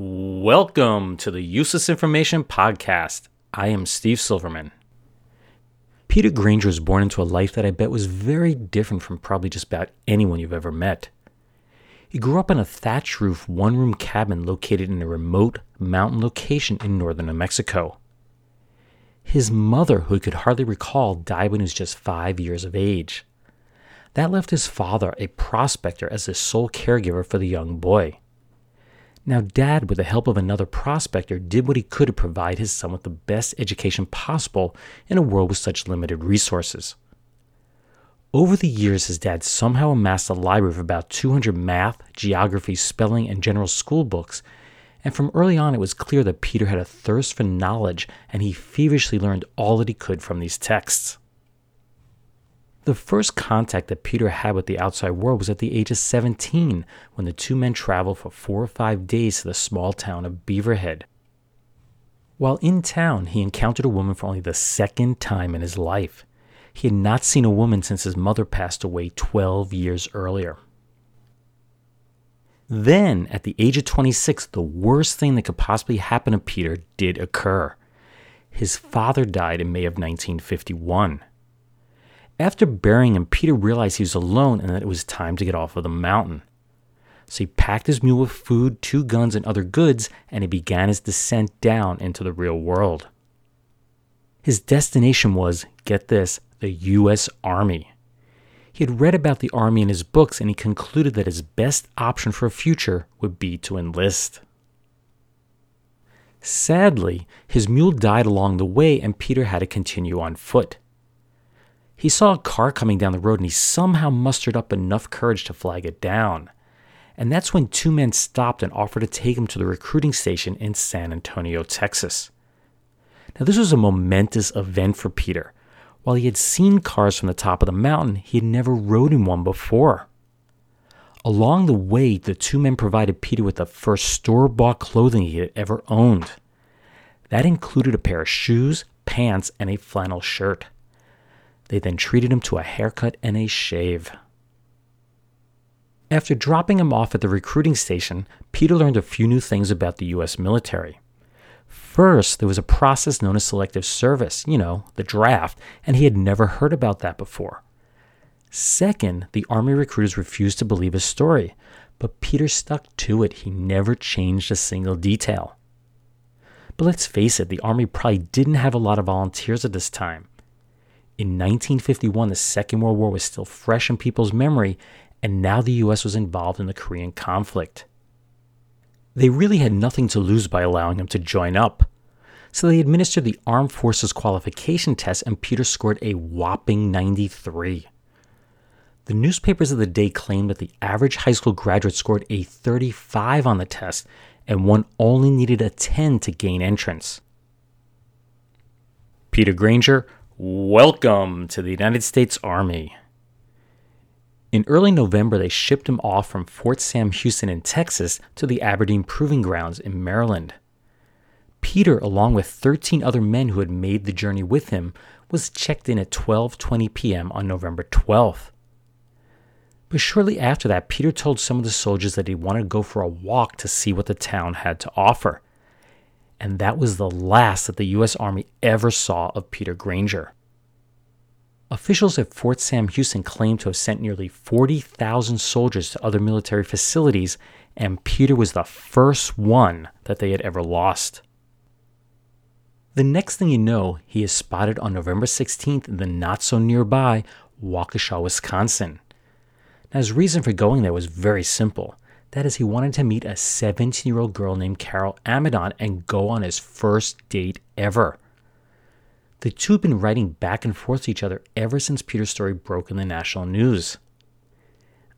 Welcome to the Useless Information Podcast. I am Steve Silverman. Peter Grainger was born into a life that I bet was very different from probably just about anyone you've ever met. He grew up in a thatch roof, one-room cabin located in a remote mountain location in northern New Mexico. His mother, who he could hardly recall, died when he was just 5 years of age. That left his father, a prospector, as his sole caregiver for the young boy. Now, Dad, with the help of another prospector, did what he could to provide his son with the best education possible in a world with such limited resources. Over the years, his dad somehow amassed a library of about 200 math, geography, spelling, and general school books, and from early on it was clear that Peter had a thirst for knowledge, and he feverishly learned all that he could from these texts. The first contact that Peter had with the outside world was at the age of 17, when the two men traveled for 4 or 5 days to the small town of Beaverhead. While in town, he encountered a woman for only the second time in his life. He had not seen a woman since his mother passed away 12 years earlier. Then, at the age of 26, the worst thing that could possibly happen to Peter did occur. His father died in May of 1951. After burying him, Peter realized he was alone and that it was time to get off of the mountain. So he packed his mule with food, 2 guns, and other goods, and he began his descent down into the real world. His destination was, get this, the U.S. Army. He had read about the Army in his books, and he concluded that his best option for a future would be to enlist. Sadly, his mule died along the way, and Peter had to continue on foot. He saw a car coming down the road and he somehow mustered up enough courage to flag it down. And that's when 2 men stopped and offered to take him to the recruiting station in San Antonio, Texas. Now, this was a momentous event for Peter. While he had seen cars from the top of the mountain, he had never rode in one before. Along the way, the 2 men provided Peter with the first store-bought clothing he had ever owned. That included a pair of shoes, pants, and a flannel shirt. They then treated him to a haircut and a shave. After dropping him off at the recruiting station, Peter learned a few new things about the U.S. military. First, there was a process known as selective service, the draft, and he had never heard about that before. Second, the Army recruiters refused to believe his story, but Peter stuck to it. He never changed a single detail. But let's face it, the Army probably didn't have a lot of volunteers at this time. In 1951, the Second World War was still fresh in people's memory, and now the U.S. was involved in the Korean conflict. They really had nothing to lose by allowing him to join up. So they administered the Armed Forces Qualification Test, and Peter scored a whopping 93. The newspapers of the day claimed that the average high school graduate scored a 35 on the test, and one only needed a 10 to gain entrance. Peter Grainger, welcome to the United States Army. In early November, they shipped him off from Fort Sam Houston in Texas to the Aberdeen Proving Grounds in Maryland. Peter, along with 13 other men who had made the journey with him, was checked in at 12:20 p.m. on November 12th. But shortly after that, Peter told some of the soldiers that he wanted to go for a walk to see what the town had to offer. And that was the last that the U.S. Army ever saw of Peter Grainger. Officials at Fort Sam Houston claimed to have sent nearly 40,000 soldiers to other military facilities, and Peter was the first one that they had ever lost. The next thing you know, he is spotted on November 16th in the not-so-nearby Waukesha, Wisconsin. Now, his reason for going there was very simple. That is, he wanted to meet a 17-year-old girl named Carol Amidon and go on his first date ever. The two had been writing back and forth to each other ever since Peter's story broke in the national news.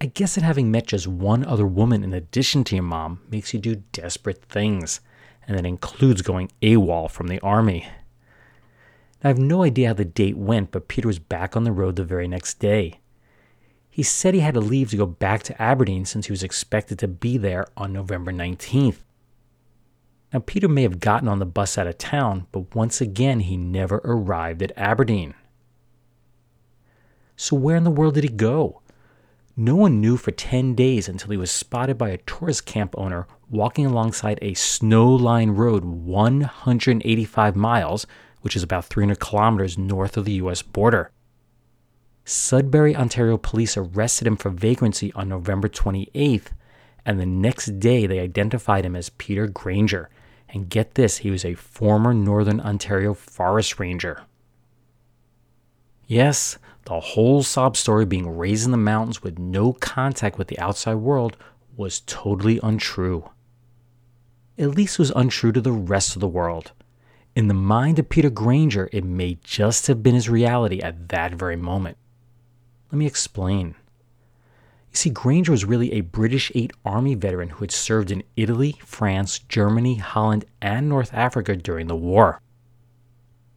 I guess that having met just one other woman in addition to your mom makes you do desperate things, and that includes going AWOL from the Army. Now, I have no idea how the date went, but Peter was back on the road the very next day. He said he had to leave to go back to Aberdeen since he was expected to be there on November 19th. Now, Peter may have gotten on the bus out of town, but once again, he never arrived at Aberdeen. So where in the world did he go? No one knew for 10 days until he was spotted by a tourist camp owner walking alongside a snow-lined road 185 miles, which is about 300 kilometers north of the U.S. border. Sudbury, Ontario police arrested him for vagrancy on November 28th, and the next day they identified him as Peter Grainger. And get this, he was a former Northern Ontario forest ranger. Yes, the whole sob story being raised in the mountains with no contact with the outside world was totally untrue. At least it was untrue to the rest of the world. In the mind of Peter Grainger, it may just have been his reality at that very moment. Let me explain. You see, Grainger was really a British 8th Army veteran who had served in Italy, France, Germany, Holland, and North Africa during the war.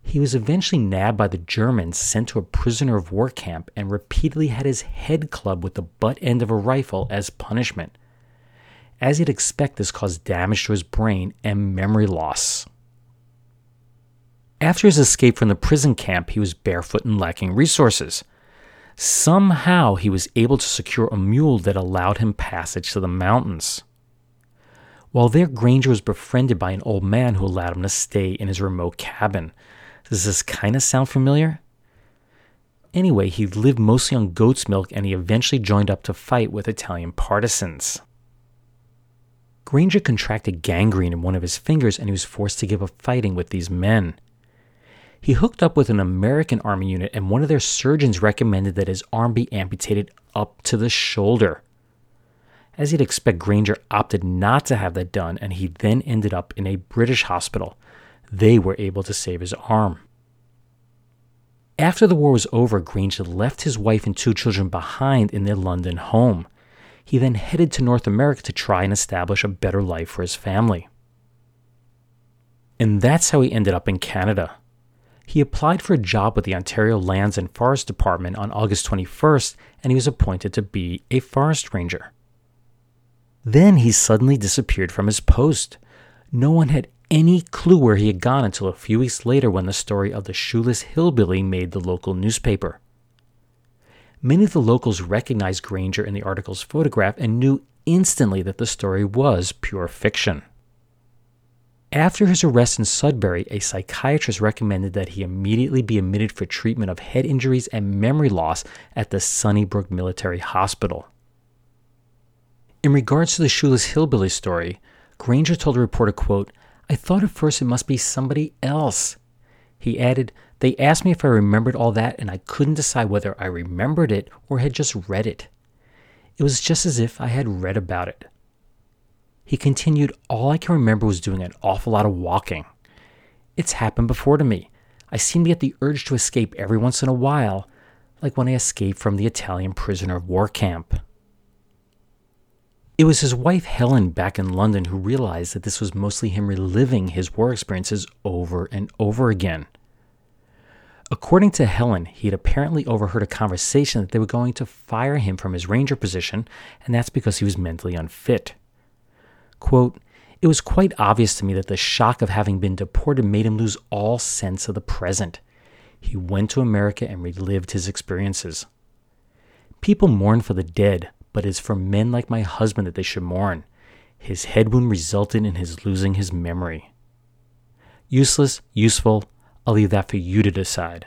He was eventually nabbed by the Germans, sent to a prisoner of war camp, and repeatedly had his head clubbed with the butt end of a rifle as punishment. As you'd expect, this caused damage to his brain and memory loss. After his escape from the prison camp, he was barefoot and lacking resources. Somehow, he was able to secure a mule that allowed him passage to the mountains. While there, Grainger was befriended by an old man who allowed him to stay in his remote cabin. Does this kind of sound familiar? Anyway, he lived mostly on goat's milk, and he eventually joined up to fight with Italian partisans. Grainger contracted gangrene in one of his fingers, and he was forced to give up fighting with these men. He hooked up with an American Army unit, and one of their surgeons recommended that his arm be amputated up to the shoulder. As you'd expect, Grainger opted not to have that done, and he then ended up in a British hospital. They were able to save his arm. After the war was over, Grainger left his wife and two children behind in their London home. He then headed to North America to try and establish a better life for his family. And that's how he ended up in Canada. He applied for a job with the Ontario Lands and Forest Department on August 21st, and he was appointed to be a forest ranger. Then he suddenly disappeared from his post. No one had any clue where he had gone until a few weeks later when the story of the shoeless hillbilly made the local newspaper. Many of the locals recognized Grainger in the article's photograph and knew instantly that the story was pure fiction. After his arrest in Sudbury, a psychiatrist recommended that he immediately be admitted for treatment of head injuries and memory loss at the Sunnybrook Military Hospital. In regards to the shoeless hillbilly story, Grainger told a reporter, quote, "I thought at first it must be somebody else." He added, "They asked me if I remembered all that, and I couldn't decide whether I remembered it or had just read it. It was just as if I had read about it." He continued, "All I can remember was doing an awful lot of walking. It's happened before to me. I seem to get the urge to escape every once in a while, like when I escaped from the Italian prisoner of war camp." It was his wife Helen back in London who realized that this was mostly him reliving his war experiences over and over again. According to Helen, he had apparently overheard a conversation that they were going to fire him from his ranger position, and that's because he was mentally unfit. Quote, "It was quite obvious to me that the shock of having been deported made him lose all sense of the present. He went to America and relived his experiences. People mourn for the dead, but it is for men like my husband that they should mourn. His head wound resulted in his losing his memory. Useless, useful, I'll leave that for you to decide."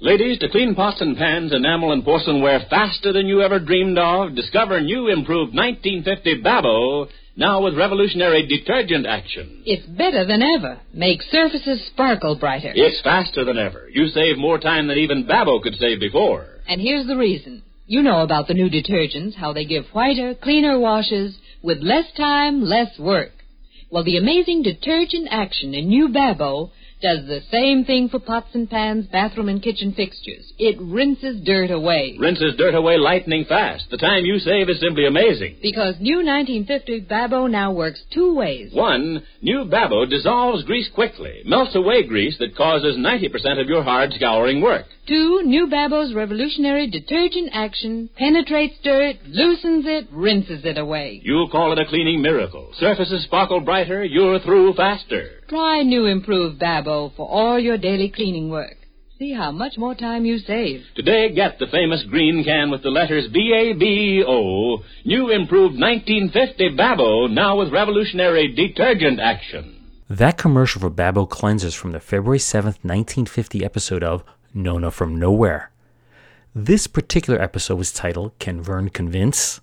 Ladies, to clean pots and pans, enamel and porcelainware faster than you ever dreamed of, discover new improved 1950 Bab-O, now with revolutionary detergent action. It's better than ever. Makes surfaces sparkle brighter. It's faster than ever. You save more time than even Bab-O could save before. And here's the reason. You know about the new detergents, how they give whiter, cleaner washes with less time, less work. Well, the amazing detergent action in new Bab-O does the same thing for pots and pans, bathroom and kitchen fixtures. It rinses dirt away. Rinses dirt away lightning fast. The time you save is simply amazing. Because new 1950 Bab-O now works two ways. One, new Bab-O dissolves grease quickly, melts away grease that causes 90% of your hard scouring work. Two, new Bab-O's revolutionary detergent action penetrates dirt, loosens it, rinses it away. You'll call it a cleaning miracle. Surfaces sparkle brighter, you're through faster. Try new improved Bab-O for all your daily cleaning work. See how much more time you save. Today, get the famous green can with the letters B-A-B-O. New improved 1950 Bab-O, now with revolutionary detergent action. That commercial for Bab-O Cleansers from the February 7th, 1950 episode of Nona from Nowhere. This particular episode was titled, Can Vern Convince?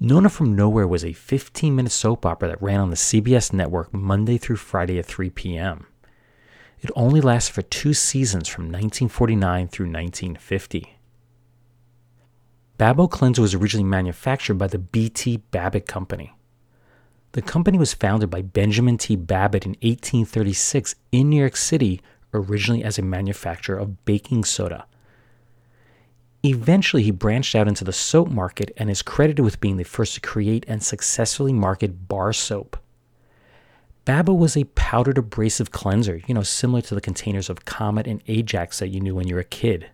Nona from Nowhere was a 15-minute soap opera that ran on the CBS network Monday through Friday at 3 p.m. It only lasted for two seasons from 1949 through 1950. Bab-O Cleanser was originally manufactured by the B.T. Babbitt Company. The company was founded by Benjamin T. Babbitt in 1836 in New York City, originally as a manufacturer of baking soda. Eventually, he branched out into the soap market and is credited with being the first to create and successfully market bar soap. Bab-O was a powdered abrasive cleanser, similar to the containers of Comet and Ajax that you knew when you were a kid.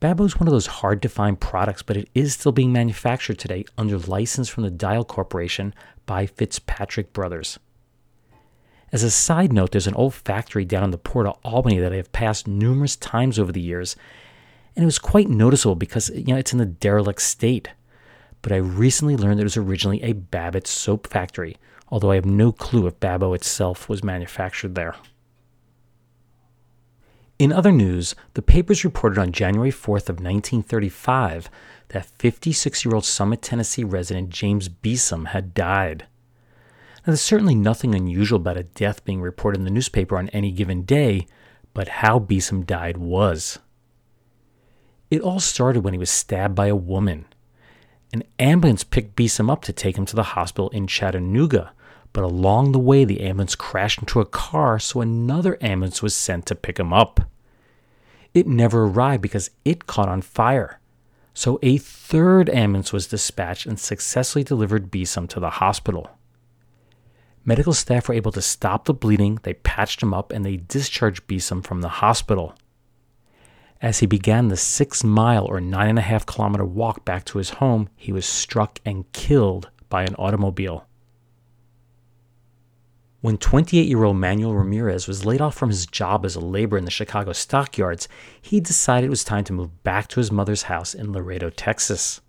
Bab-O is one of those hard-to-find products, but it is still being manufactured today under license from the Dial Corporation by Fitzpatrick Brothers. As a side note, there's an old factory down in the Port of Albany that I have passed numerous times over the years, and it was quite noticeable because it's in a derelict state. But I recently learned that it was originally a Babbitt soap factory, although I have no clue if Bab-O itself was manufactured there. In other news, the papers reported on January 4th of 1935 that 56-year-old Summit, Tennessee resident James Besom had died. Now, there's certainly nothing unusual about a death being reported in the newspaper on any given day, but how Besom died was. It all started when he was stabbed by a woman. An ambulance picked Besom up to take him to the hospital in Chattanooga, but along the way the ambulance crashed into a car, so another ambulance was sent to pick him up. It never arrived because it caught on fire, so a third ambulance was dispatched and successfully delivered Besom to the hospital. Medical staff were able to stop the bleeding, they patched him up, and they discharged Besom from the hospital. As he began the 6-mile or 9.5-kilometer walk back to his home, he was struck and killed by an automobile. When 28-year-old Manuel Ramirez was laid off from his job as a laborer in the Chicago stockyards, he decided it was time to move back to his mother's house in Laredo, Texas.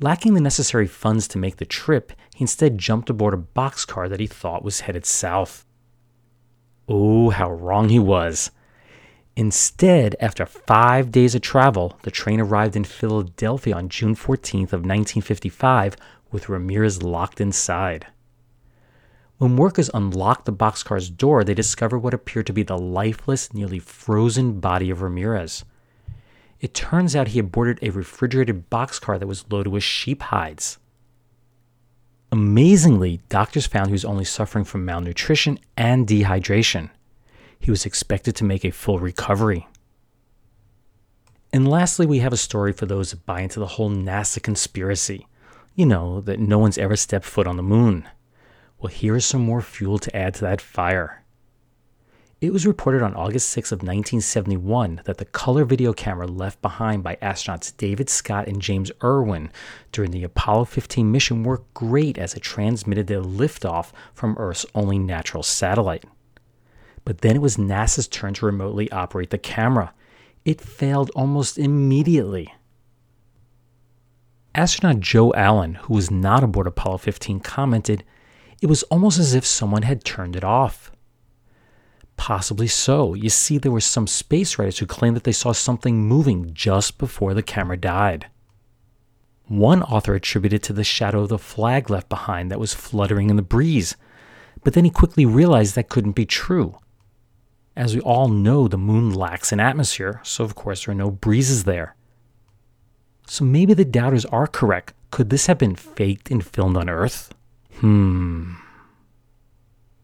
Lacking the necessary funds to make the trip, he instead jumped aboard a boxcar that he thought was headed south. Oh, how wrong he was. Instead, after 5 days of travel, the train arrived in Philadelphia on June 14th of 1955 with Ramirez locked inside. When workers unlocked the boxcar's door, they discovered what appeared to be the lifeless, nearly frozen body of Ramirez. It turns out he had boarded a refrigerated boxcar that was loaded with sheep hides. Amazingly, doctors found he was only suffering from malnutrition and dehydration. He was expected to make a full recovery. And lastly, we have a story for those that buy into the whole NASA conspiracy. That no one's ever stepped foot on the moon. Well, here is some more fuel to add to that fire. It was reported on August 6 of 1971 that the color video camera left behind by astronauts David Scott and James Irwin during the Apollo 15 mission worked great as it transmitted their liftoff from Earth's only natural satellite. But then it was NASA's turn to remotely operate the camera. It failed almost immediately. Astronaut Joe Allen, who was not aboard Apollo 15, commented, "It was almost as if someone had turned it off." Possibly so. You see, there were some space writers who claimed that they saw something moving just before the camera died. One author attributed to the shadow of the flag left behind that was fluttering in the breeze, but then he quickly realized that couldn't be true. As we all know, the moon lacks an atmosphere, so of course there are no breezes there. So maybe the doubters are correct. Could this have been faked and filmed on Earth? Hey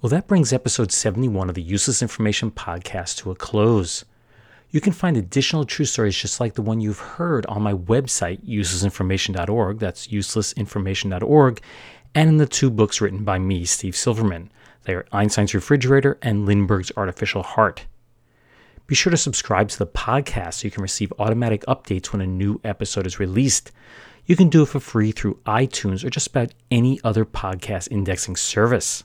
Well, that brings episode 71 of the Useless Information Podcast to a close. You can find additional true stories just like the one you've heard on my website, uselessinformation.org, that's uselessinformation.org, and in the two books written by me, Steve Silverman. They are Einstein's Refrigerator and Lindbergh's Artificial Heart. Be sure to subscribe to the podcast so you can receive automatic updates when a new episode is released. You can do it for free through iTunes or just about any other podcast indexing service.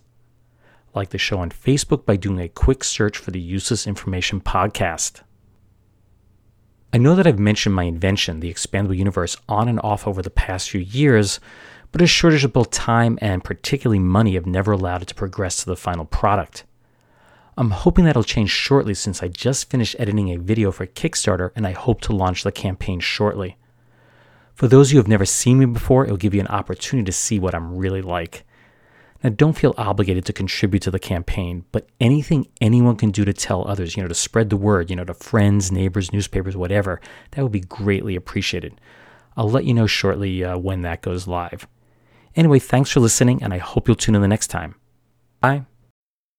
Like the show on Facebook by doing a quick search for the Useless Information Podcast. I know that I've mentioned my invention, the expandable universe, on and off over the past few years, but a shortage of both time and particularly money have never allowed it to progress to the final product. I'm hoping that'll change shortly since I just finished editing a video for Kickstarter and I hope to launch the campaign shortly. For those of you who have never seen me before, it'll give you an opportunity to see what I'm really like. Now, don't feel obligated to contribute to the campaign, but anything anyone can do to tell others, to spread the word, to friends, neighbors, newspapers, whatever, that would be greatly appreciated. I'll let you know shortly when that goes live. Anyway, thanks for listening, and I hope you'll tune in the next time. Bye.